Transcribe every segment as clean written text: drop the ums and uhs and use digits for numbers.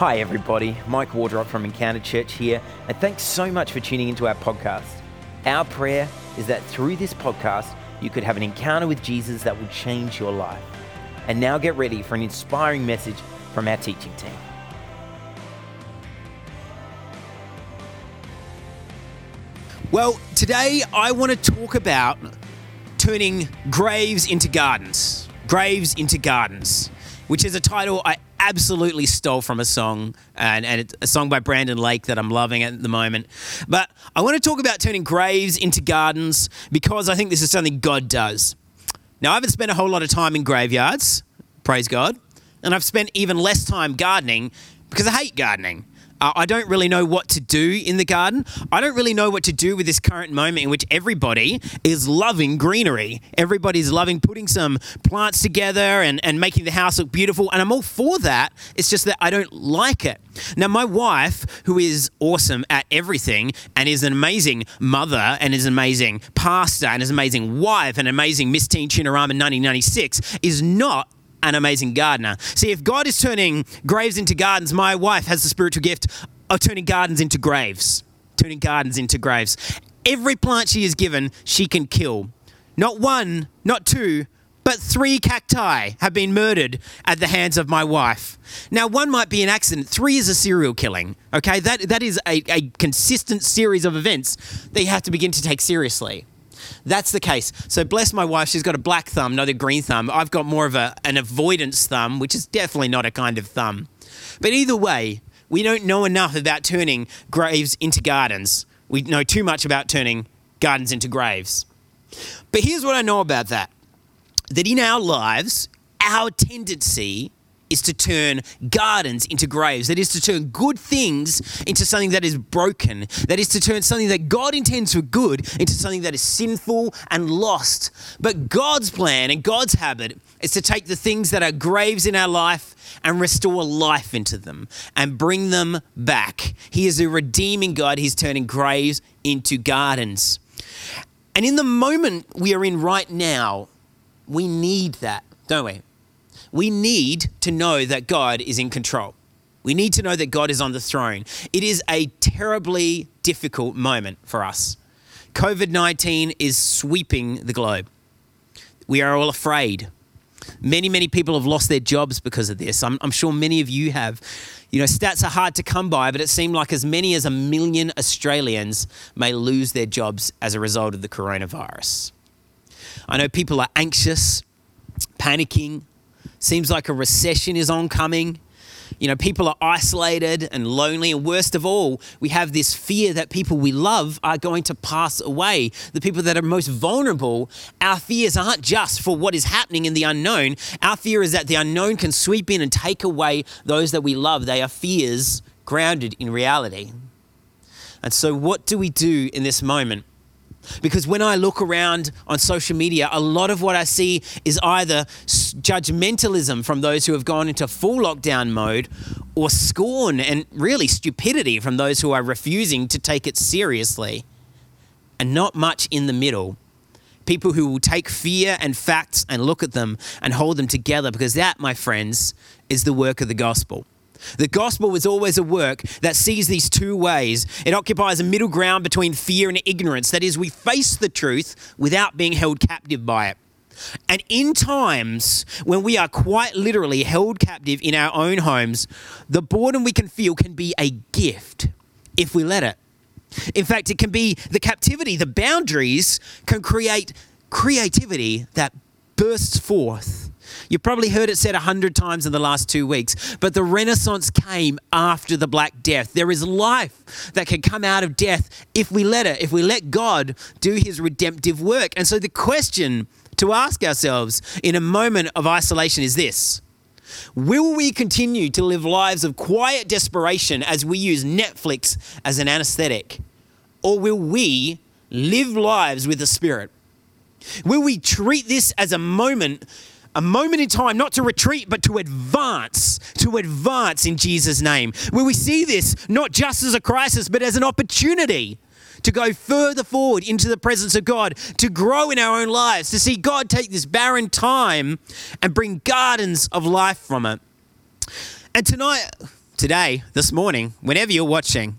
Hi everybody, Mike Wardrock from Encounter Church here, and thanks so much for tuning into our podcast. Our prayer is that through this podcast, you could have an encounter with Jesus that will change your life. And now get ready for an inspiring message from our teaching team. Well, today I want to talk about turning graves into gardens, which is a title I absolutely stole from a song, and it's a song by Brandon Lake that I'm loving at the moment. But I want to talk about turning graves into gardens because I think this is something God does. Now, I haven't spent a whole lot of time in graveyards, praise God, and I've spent even less time gardening because I hate gardening. I don't really know what to do in the garden. I don't really know what to do with this current moment in which everybody is loving greenery. Everybody's loving putting some plants together and making the house look beautiful. And I'm all for that. It's just that I don't like it. Now, my wife, who is awesome at everything and is an amazing mother and is an amazing pastor and is an amazing wife and amazing Miss Teen Tunarama 1996, is not an amazing gardener. See, if God is turning graves into gardens, my wife has the spiritual gift of turning gardens into graves. Turning gardens into graves. Every plant she is given, she can kill. Not one, not two, but three cacti have been murdered at the hands of my wife. Now, one might be an accident. Three is a serial killing, okay? That is a consistent series of events that you have to begin to take seriously. That's the case. So bless my wife, she's got a black thumb, not a green thumb. I've got more of an avoidance thumb, which is definitely not a kind of thumb. But either way, we don't know enough about turning graves into gardens. We know too much about turning gardens into graves. But here's what I know about that. That in our lives, our tendency is to turn gardens into graves. That is to turn good things into something that is broken. That is to turn something that God intends for good into something that is sinful and lost. But God's plan and God's habit is to take the things that are graves in our life and restore life into them and bring them back. He is a redeeming God. He's turning graves into gardens. And in the moment we are in right now, we need that, don't we? We need to know that God is in control. We need to know that God is on the throne. It is a terribly difficult moment for us. COVID-19 is sweeping the globe. We are all afraid. Many people have lost their jobs because of this. I'm sure many of you have. You know, stats are hard to come by, but it seemed like as many as 1 million Australians may lose their jobs as a result of the coronavirus. I know people are anxious, panicking. Seems like a recession is oncoming. You know, people are isolated and lonely. And worst of all, we have this fear that people we love are going to pass away. The people that are most vulnerable, our fears aren't just for what is happening in the unknown. Our fear is that the unknown can sweep in and take away those that we love. They are fears grounded in reality. And so what do we do in this moment? Because when I look around on social media, a lot of what I see is either judgmentalism from those who have gone into full lockdown mode or scorn and really stupidity from those who are refusing to take it seriously, and not much in the middle. People who will take fear and facts and look at them and hold them together, because that, my friends, is the work of the gospel. The gospel is always a work that sees these two ways. It occupies a middle ground between fear and ignorance. That is, we face the truth without being held captive by it. And in times when we are quite literally held captive in our own homes, the boredom we can feel can be a gift if we let it. In fact, it can be the captivity, the boundaries can create creativity that bursts forth. You've probably heard it said 100 times in the last 2 weeks, but the Renaissance came after the Black Death. There is life that can come out of death if we let it, if we let God do his redemptive work. And so the question to ask ourselves in a moment of isolation is this: will we continue to live lives of quiet desperation as we use Netflix as an anesthetic? Or will we live lives with the Spirit? Will we treat this as a moment in time, not to retreat, but to advance in Jesus' name? Will we see this not just as a crisis, but as an opportunity to go further forward into the presence of God, to grow in our own lives, to see God take this barren time and bring gardens of life from it? And tonight, Today, this morning, whenever you're watching,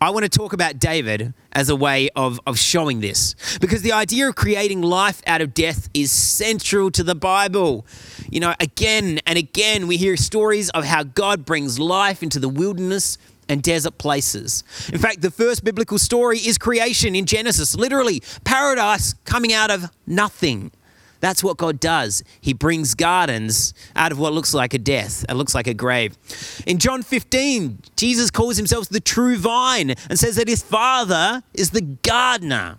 I want to talk about David as a way of showing this, because the idea of creating life out of death is central to the Bible. You know, again and again, we hear stories of how God brings life into the wilderness and desert places. In fact, the first biblical story is creation in Genesis, literally paradise coming out of nothing. That's what God does. He brings gardens out of what looks like a death. It looks like a grave. In John 15, Jesus calls himself the true vine and says that his Father is the gardener.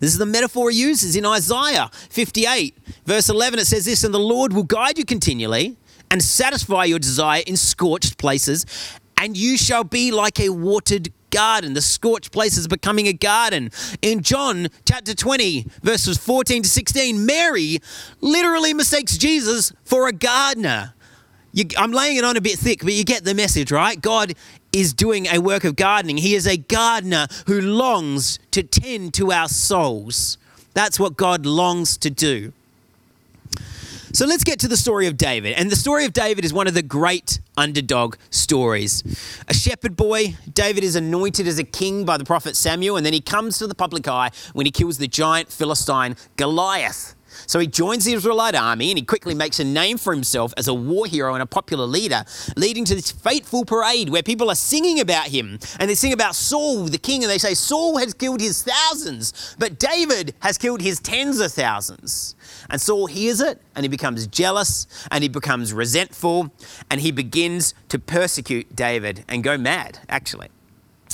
This is the metaphor he uses in Isaiah 58, verse 11. It says this, "And the Lord will guide you continually and satisfy your desire in scorched places, and you shall be like a watered garden." The scorched place is becoming a garden. In John chapter 20, verses 14 to 16, Mary literally mistakes Jesus for a gardener. I'm laying it on a bit thick, but you get the message, right? God is doing a work of gardening. He is a gardener who longs to tend to our souls. That's what God longs to do. So let's get to the story of David. And the story of David is one of the great underdog stories. A shepherd boy, David is anointed as a king by the prophet Samuel, and then he comes to the public eye when he kills the giant Philistine Goliath. So he joins the Israelite army and he quickly makes a name for himself as a war hero and a popular leader, leading to this fateful parade where people are singing about him. And they sing about Saul, the king, and they say, Saul has killed his thousands, but David has killed his tens of thousands. And Saul hears it and he becomes jealous and he becomes resentful and he begins to persecute David and go mad, actually.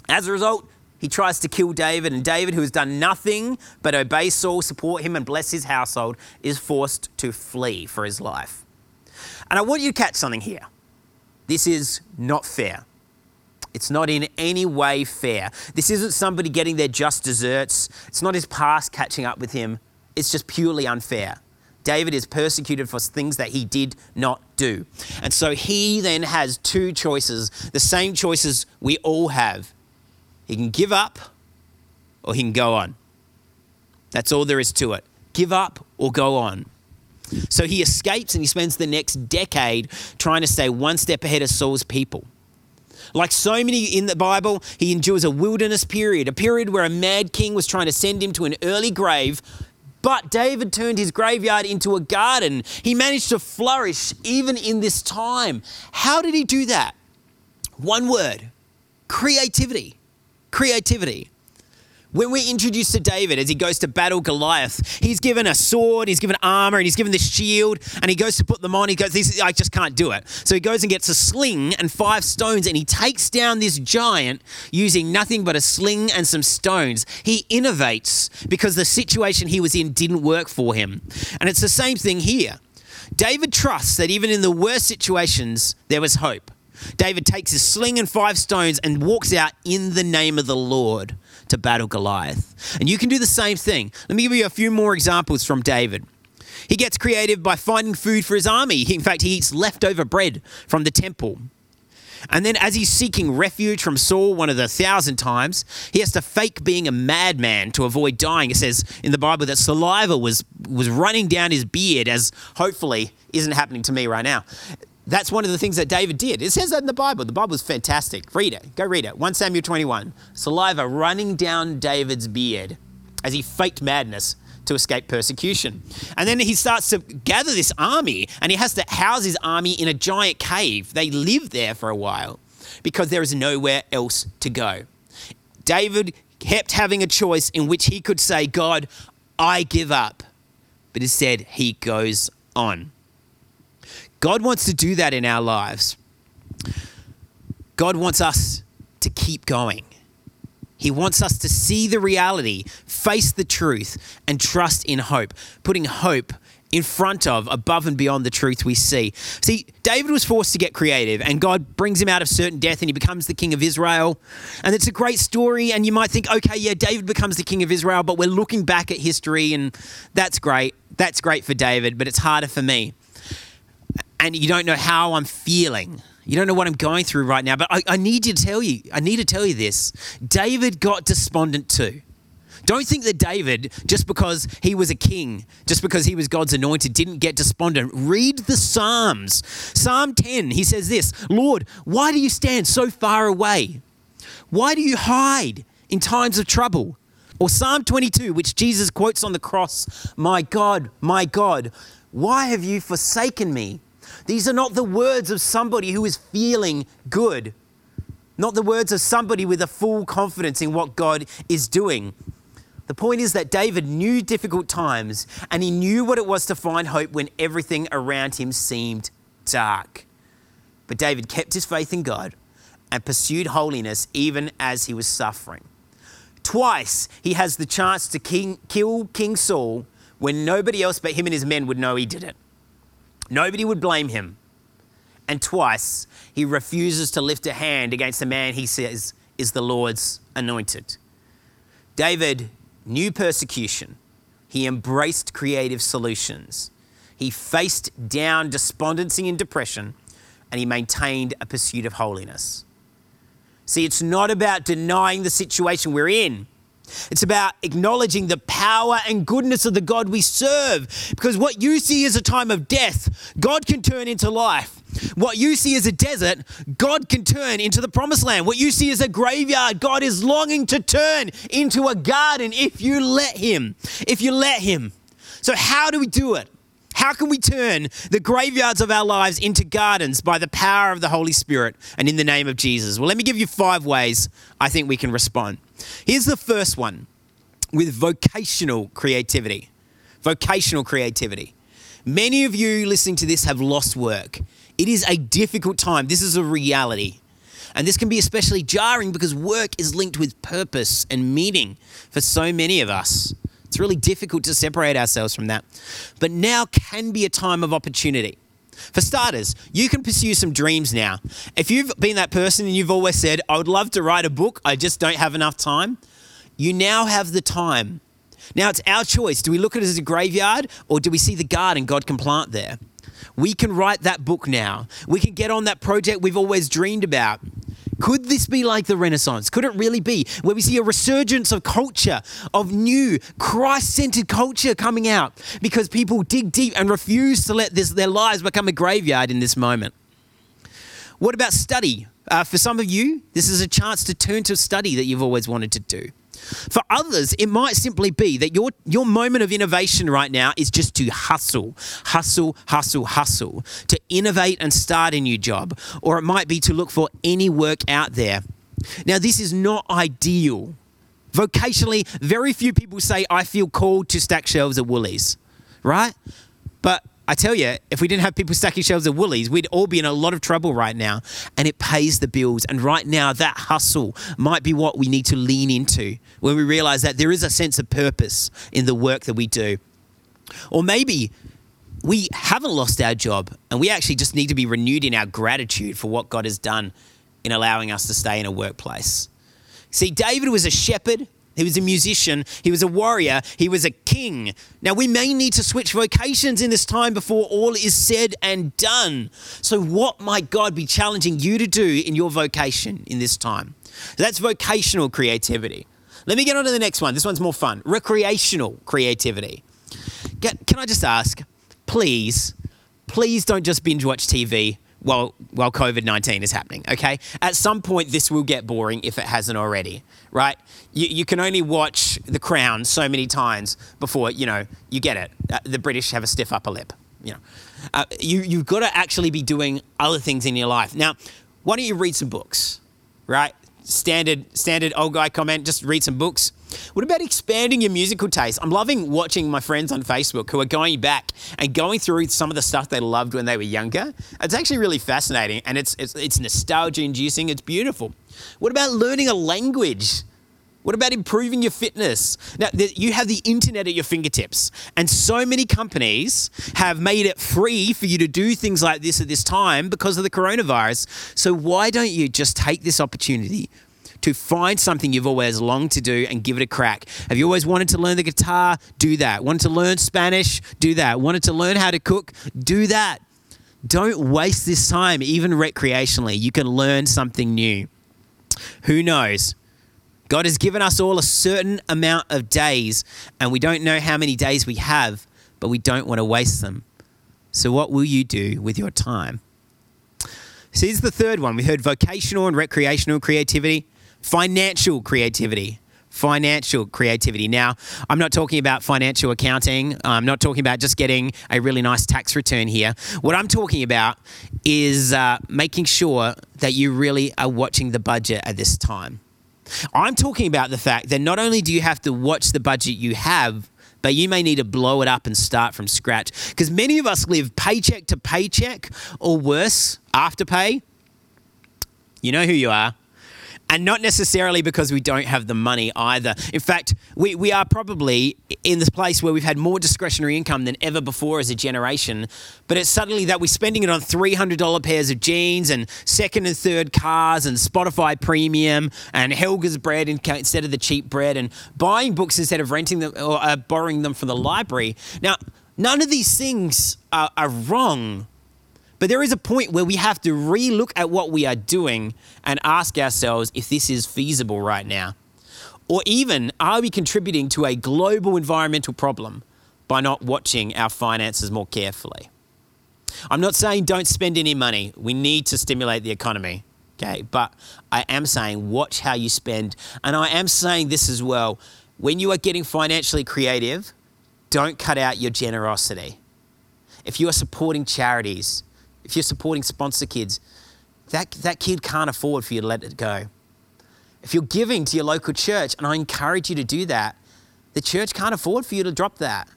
As a result, he tries to kill David, and David, who has done nothing but obey Saul, support him and bless his household, is forced to flee for his life. And I want you to catch something here. This is not fair. It's not in any way fair. This isn't somebody getting their just desserts. It's not his past catching up with him. It's just purely unfair. David is persecuted for things that he did not do. And so he then has two choices, the same choices we all have. He can give up or he can go on. That's all there is to it. Give up or go on. So he escapes and he spends the next decade trying to stay one step ahead of Saul's people. Like so many in the Bible, he endures a wilderness period, a period where a mad king was trying to send him to an early grave, but David turned his graveyard into a garden. He managed to flourish even in this time. How did he do that? One word: creativity. Creativity. When we're introduced to David as he goes to battle Goliath, he's given a sword, he's given armor, and he's given this shield, and he goes to put them on. He goes, I just can't do it. So he goes and gets a sling and 5 stones, and he takes down this giant using nothing but a sling and some stones. He innovates because the situation he was in didn't work for him. And it's the same thing here. David trusts that even in the worst situations, there was hope. David takes his sling and 5 stones and walks out in the name of the Lord to battle Goliath. And you can do the same thing. Let me give you a few more examples from David. He gets creative by finding food for his army. In fact, he eats leftover bread from the temple. And then as he's seeking refuge from Saul 1,000 times, he has to fake being a madman to avoid dying. It says in the Bible that saliva was running down his beard, as hopefully isn't happening to me right now. That's one of the things that David did. It says that in the Bible. The Bible's fantastic. Read it. Go read it. 1 Samuel 21. Saliva running down David's beard as he faked madness to escape persecution. And then he starts to gather this army, and he has to house his army in a giant cave. They live there for a while because there is nowhere else to go. David kept having a choice in which he could say, God, I give up. But instead, he goes on. God wants to do that in our lives. God wants us to keep going. He wants us to see the reality, face the truth, and trust in hope, putting hope in front of, above and beyond the truth we see. See, David was forced to get creative, and God brings him out of certain death, and he becomes the king of Israel. And it's a great story, and you might think, okay, yeah, David becomes the king of Israel, but we're looking back at history, and that's great. That's great for David, but it's harder for me. And you don't know how I'm feeling. You don't know what I'm going through right now. But I need to tell you this. David got despondent too. Don't think that David, just because he was a king, just because he was God's anointed, didn't get despondent. Read the Psalms. Psalm 10, he says this, Lord, why do you stand so far away? Why do you hide in times of trouble? Or Psalm 22, which Jesus quotes on the cross, my God, why have you forsaken me? These are not the words of somebody who is feeling good, not the words of somebody with a full confidence in what God is doing. The point is that David knew difficult times and he knew what it was to find hope when everything around him seemed dark. But David kept his faith in God and pursued holiness even as he was suffering. Twice he has the chance to kill King Saul when nobody else but him and his men would know he did it. Nobody would blame him. And twice he refuses to lift a hand against the man he says is the Lord's anointed. David knew persecution. He embraced creative solutions. He faced down despondency and depression, and he maintained a pursuit of holiness. See, it's not about denying the situation we're in. It's about acknowledging the power and goodness of the God we serve. Because what you see as a time of death, God can turn into life. What you see as a desert, God can turn into the promised land. What you see as a graveyard, God is longing to turn into a garden if you let him. If you let him. So how do we do it? How can we turn the graveyards of our lives into gardens by the power of the Holy Spirit and in the name of Jesus? Well, let me give you 5 ways I think we can respond. Here's the first one, with vocational creativity. Vocational creativity. Many of you listening to this have lost work. It is a difficult time. This is a reality. And this can be especially jarring because work is linked with purpose and meaning for so many of us. It's really difficult to separate ourselves from that. But now can be a time of opportunity. For starters, you can pursue some dreams now. If you've been that person and you've always said, I would love to write a book, I just don't have enough time, you now have the time. Now it's our choice. Do we look at it as a graveyard or do we see the garden God can plant there? We can write that book now. We can get on that project we've always dreamed about. Could this be like the Renaissance? Could it really be where we see a resurgence of culture, of new Christ-centered culture coming out because people dig deep and refuse to let their lives become a graveyard in this moment? What about study? For some of you, this is a chance to turn to study that you've always wanted to do. For others, it might simply be that your moment of innovation right now is just to hustle, to innovate and start a new job. Or it might be to look for any work out there. Now, this is not ideal. Vocationally, very few people say, I feel called to stack shelves at Woolies, right? But I tell you, if we didn't have people stacking shelves at Woolies, we'd all be in a lot of trouble right now. And it pays the bills. And right now, that hustle might be what we need to lean into when we realize that there is a sense of purpose in the work that we do. Or maybe we haven't lost our job and we actually just need to be renewed in our gratitude for what God has done in allowing us to stay in a workplace. See, David was a shepherd. He was a musician, he was a warrior, he was a king. Now we may need to switch vocations in this time before all is said and done. So what might God be challenging you to do in your vocation in this time? That's vocational creativity. Let me get on to the next one. This one's more fun. Recreational creativity. Can I just ask, please don't just binge watch TV while COVID-19 is happening, okay? At some point, this will get boring if it hasn't already, right? You can only watch The Crown so many times before, you get it. The British have a stiff upper lip, You've got to actually be doing other things in your life. Now, why don't you read some books, right? Standard old guy comment, just read some books. What about expanding your musical taste? I'm loving watching my friends on Facebook who are going back and going through some of the stuff they loved when they were younger. It's actually really fascinating and it's nostalgia inducing. It's beautiful. What about learning a language? What about improving your fitness? Now, you have the internet at your fingertips and so many companies have made it free for you to do things like this at this time because of the coronavirus. So why don't you just take this opportunity to find something you've always longed to do and give it a crack? Have you always wanted to learn the guitar? Do that. Wanted to learn Spanish? Do that. Wanted to learn how to cook? Do that. Don't waste this time, even recreationally. You can learn something new. Who knows? God has given us all a certain amount of days, and we don't know how many days we have, but we don't want to waste them. So what will you do with your time? So here's the third one. We heard vocational and recreational creativity, financial creativity. Financial creativity. Now, I'm not talking about financial accounting. I'm not talking about just getting a really nice tax return here. What I'm talking about is making sure that you really are watching the budget at this time. I'm talking about the fact that not only do you have to watch the budget you have, but you may need to blow it up and start from scratch. Because many of us live paycheck to paycheck, or worse, after pay. You know who you are. And not necessarily because we don't have the money either. In fact, we are probably in this place where we've had more discretionary income than ever before as a generation, but it's suddenly that we're spending it on $300 pairs of jeans and second and third cars and Spotify premium and Helga's bread instead of the cheap bread and buying books instead of renting them or borrowing them from the library. Now, none of these things are wrong. But there is a point where we have to re-look at what we are doing and ask ourselves if this is feasible right now. Or even, are we contributing to a global environmental problem by not watching our finances more carefully? I'm not saying don't spend any money. We need to stimulate the economy, okay? But I am saying watch how you spend. And I am saying this as well. When you are getting financially creative, don't cut out your generosity. If you are supporting charities, if you're supporting sponsor kids, that kid can't afford for you to let it go. If you're giving to your local church, and I encourage you to do that, the church can't afford for you to drop that.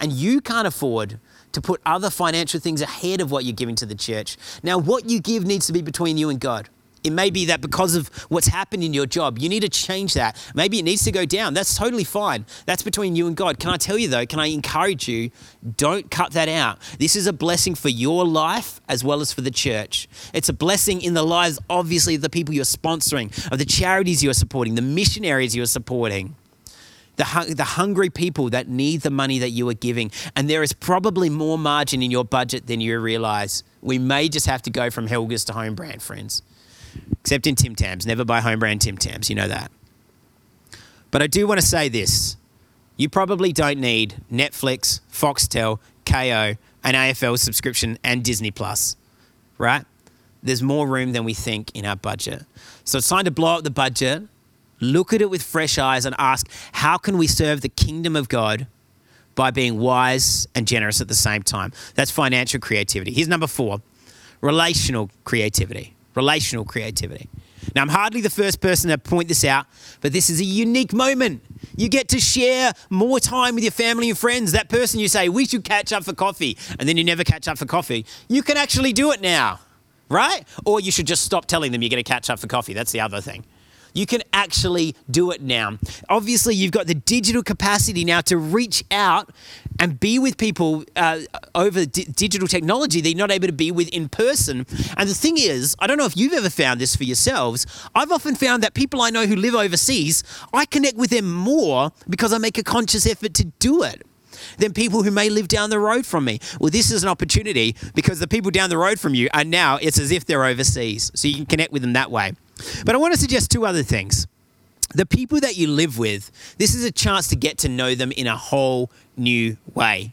And you can't afford to put other financial things ahead of what you're giving to the church. Now, what you give needs to be between you and God. It may be that because of what's happened in your job, you need to change that. Maybe it needs to go down. That's totally fine. That's between you and God. Can I tell you though, can I encourage you, don't cut that out. This is a blessing for your life as well as for the church. It's a blessing in the lives, obviously, of the people you're sponsoring, of the charities you're supporting, the missionaries you're supporting, the hungry people that need the money that you are giving. And there is probably more margin in your budget than you realize. We may just have to go from Helga's to Homebrand, friends. Except in Tim Tams. Never buy Homebrand Tim Tams. You know that. But I do want to say this. You probably don't need Netflix, Foxtel, Kayo, an AFL subscription and Disney Plus, right? There's more room than we think in our budget. So it's time to blow up the budget, look at it with fresh eyes and ask, how can we serve the kingdom of God by being wise and generous at the same time? That's financial creativity. Here's number 4, relational creativity. Relational creativity. Now, I'm hardly the first person to point this out, but this is a unique moment. You get to share more time with your family and friends. That person you say, we should catch up for coffee, and then you never catch up for coffee. You can actually do it now, right? Or you should just stop telling them you're going to catch up for coffee. That's the other thing. You can actually do it now. Obviously, you've got the digital capacity now to reach out and be with people over digital technology that you're not able to be with in person. And the thing is, I don't know if you've ever found this for yourselves. I've often found that people I know who live overseas, I connect with them more because I make a conscious effort to do it than people who may live down the road from me. Well, this is an opportunity because the people down the road from you are now, it's as if they're overseas. So you can connect with them that way. But I want to suggest 2 other things. The people that you live with, this is a chance to get to know them in a whole new way.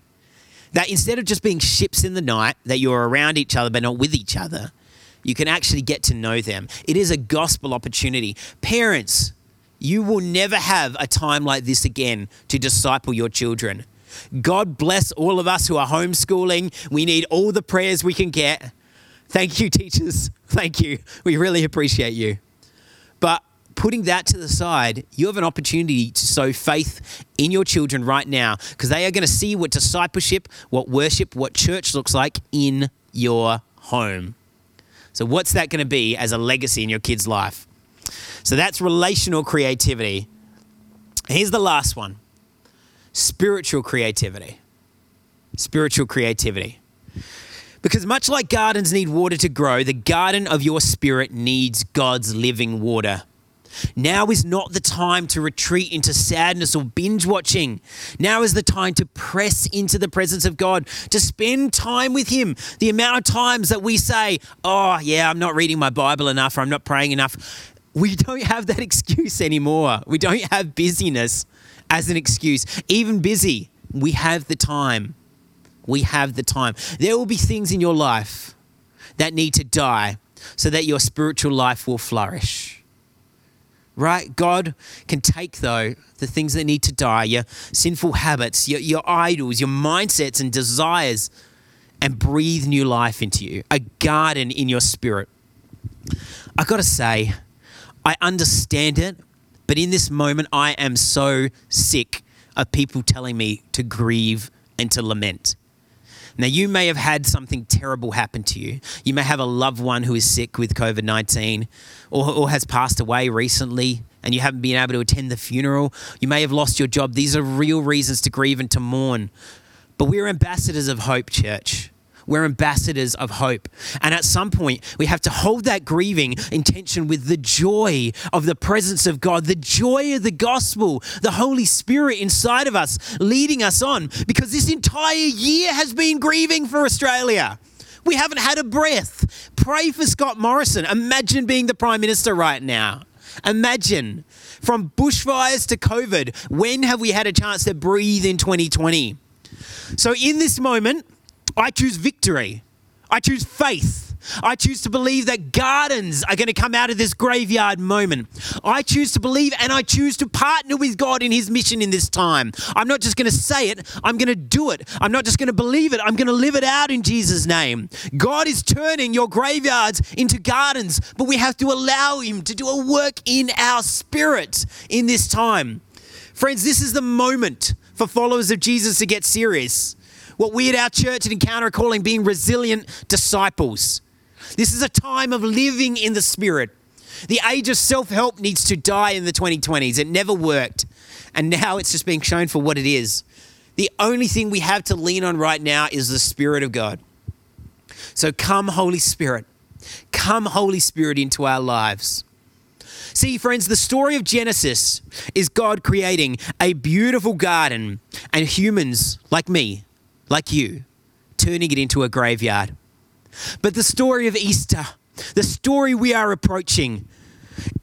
That instead of just being ships in the night, that you're around each other but not with each other, you can actually get to know them. It is a gospel opportunity. Parents, you will never have a time like this again to disciple your children. God bless all of us who are homeschooling. We need all the prayers we can get. Thank you, teachers. Thank you. We really appreciate you. But putting that to the side, you have an opportunity to sow faith in your children right now because they are going to see what discipleship, what worship, what church looks like in your home. So what's that going to be as a legacy in your kid's life? So that's relational creativity. Here's the last one. Spiritual creativity. Spiritual creativity. Because much like gardens need water to grow, the garden of your spirit needs God's living water. Now is not the time to retreat into sadness or binge watching. Now is the time to press into the presence of God, to spend time with him. The amount of times that we say, oh yeah, I'm not reading my Bible enough, or I'm not praying enough. We don't have that excuse anymore. We don't have busyness as an excuse. Even busy, we have the time. We have the time. There will be things in your life that need to die so that your spiritual life will flourish. Right? God can take, though, the things that need to die, your sinful habits, your idols, your mindsets and desires, and breathe new life into you, a garden in your spirit. I got to say, I understand it, but in this moment, I am so sick of people telling me to grieve and to lament. Now, you may have had something terrible happen to you. You may have a loved one who is sick with COVID-19 or has passed away recently and you haven't been able to attend the funeral. You may have lost your job. These are real reasons to grieve and to mourn. But we're ambassadors of hope, church. We're ambassadors of hope. And at some point, we have to hold that grieving in tension with the joy of the presence of God, the joy of the gospel, the Holy Spirit inside of us, leading us on. Because this entire year has been grieving for Australia. We haven't had a breath. Pray for Scott Morrison. Imagine being the Prime Minister right now. Imagine. From bushfires to COVID, when have we had a chance to breathe in 2020? So in this moment, I choose victory. I choose faith. I choose to believe that gardens are going to come out of this graveyard moment. I choose to believe and I choose to partner with God in his mission in this time. I'm not just going to say it. I'm going to do it. I'm not just going to believe it. I'm going to live it out in Jesus' name. God is turning your graveyards into gardens, but we have to allow him to do a work in our spirit in this time. Friends, this is the moment for followers of Jesus to get serious. What we at our church at Encounter are calling being resilient disciples. This is a time of living in the Spirit. The age of self-help needs to die in the 2020s. It never worked. And now it's just being shown for what it is. The only thing we have to lean on right now is the Spirit of God. So come, Holy Spirit. Come, Holy Spirit, into our lives. See, friends, the story of Genesis is God creating a beautiful garden and humans like me, like you, turning it into a graveyard. But the story of Easter, the story we are approaching,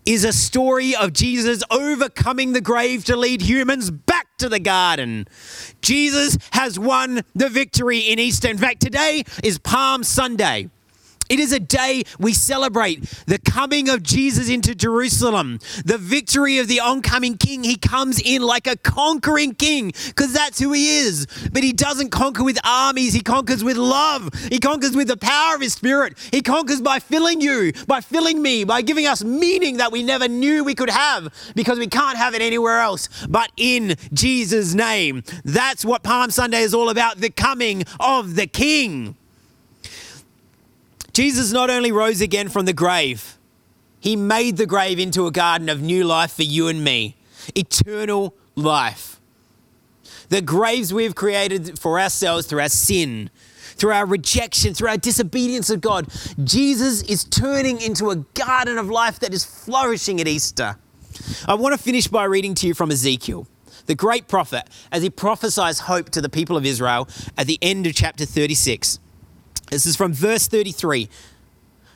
is a story of Jesus overcoming the grave to lead humans back to the garden. Jesus has won the victory in Easter. In fact, today is Palm Sunday. It is a day we celebrate the coming of Jesus into Jerusalem, the victory of the oncoming king. He comes in like a conquering king because that's who he is. But he doesn't conquer with armies. He conquers with love. He conquers with the power of his spirit. He conquers by filling you, by filling me, by giving us meaning that we never knew we could have because we can't have it anywhere else but in Jesus' name. That's what Palm Sunday is all about, the coming of the king. Jesus not only rose again from the grave, he made the grave into a garden of new life for you and me, eternal life. The graves we've created for ourselves through our sin, through our rejection, through our disobedience of God, Jesus is turning into a garden of life that is flourishing at Easter. I want to finish by reading to you from Ezekiel, the great prophet, as he prophesies hope to the people of Israel at the end of chapter 36. This is from verse 33.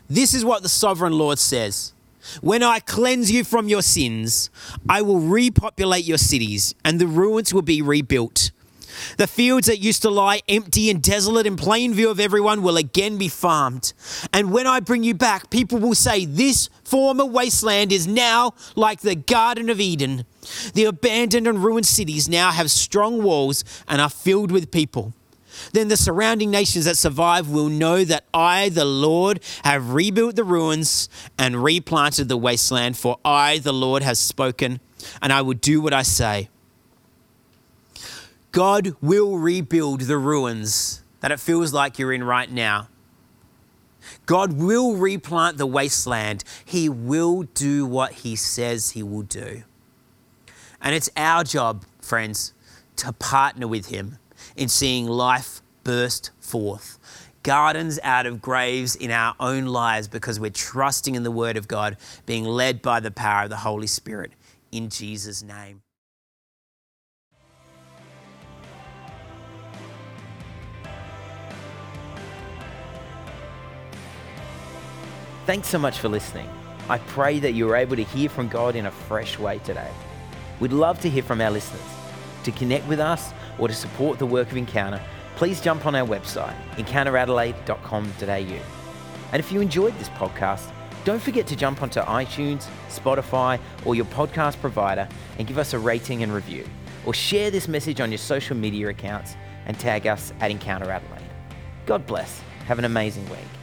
This is what the sovereign Lord says. When I cleanse you from your sins, I will repopulate your cities and the ruins will be rebuilt. The fields that used to lie empty and desolate in plain view of everyone will again be farmed. And when I bring you back, people will say, this former wasteland is now like the Garden of Eden. The abandoned and ruined cities now have strong walls and are filled with people. Then the surrounding nations that survive will know that I, the Lord, have rebuilt the ruins and replanted the wasteland, for I, the Lord, have spoken, and I will do what I say. God will rebuild the ruins that it feels like you're in right now. God will replant the wasteland. He will do what he says he will do. And it's our job, friends, to partner with him in seeing life burst forth. Gardens out of graves in our own lives because we're trusting in the word of God, being led by the power of the Holy Spirit in Jesus' name. Thanks so much for listening. I pray that you were able to hear from God in a fresh way today. We'd love to hear from our listeners. To connect with us or to support the work of Encounter, please jump on our website, encounteradelaide.com.au. And if you enjoyed this podcast, don't forget to jump onto iTunes, Spotify, or your podcast provider and give us a rating and review, or share this message on your social media accounts and tag us at Encounter Adelaide. God bless. Have an amazing week.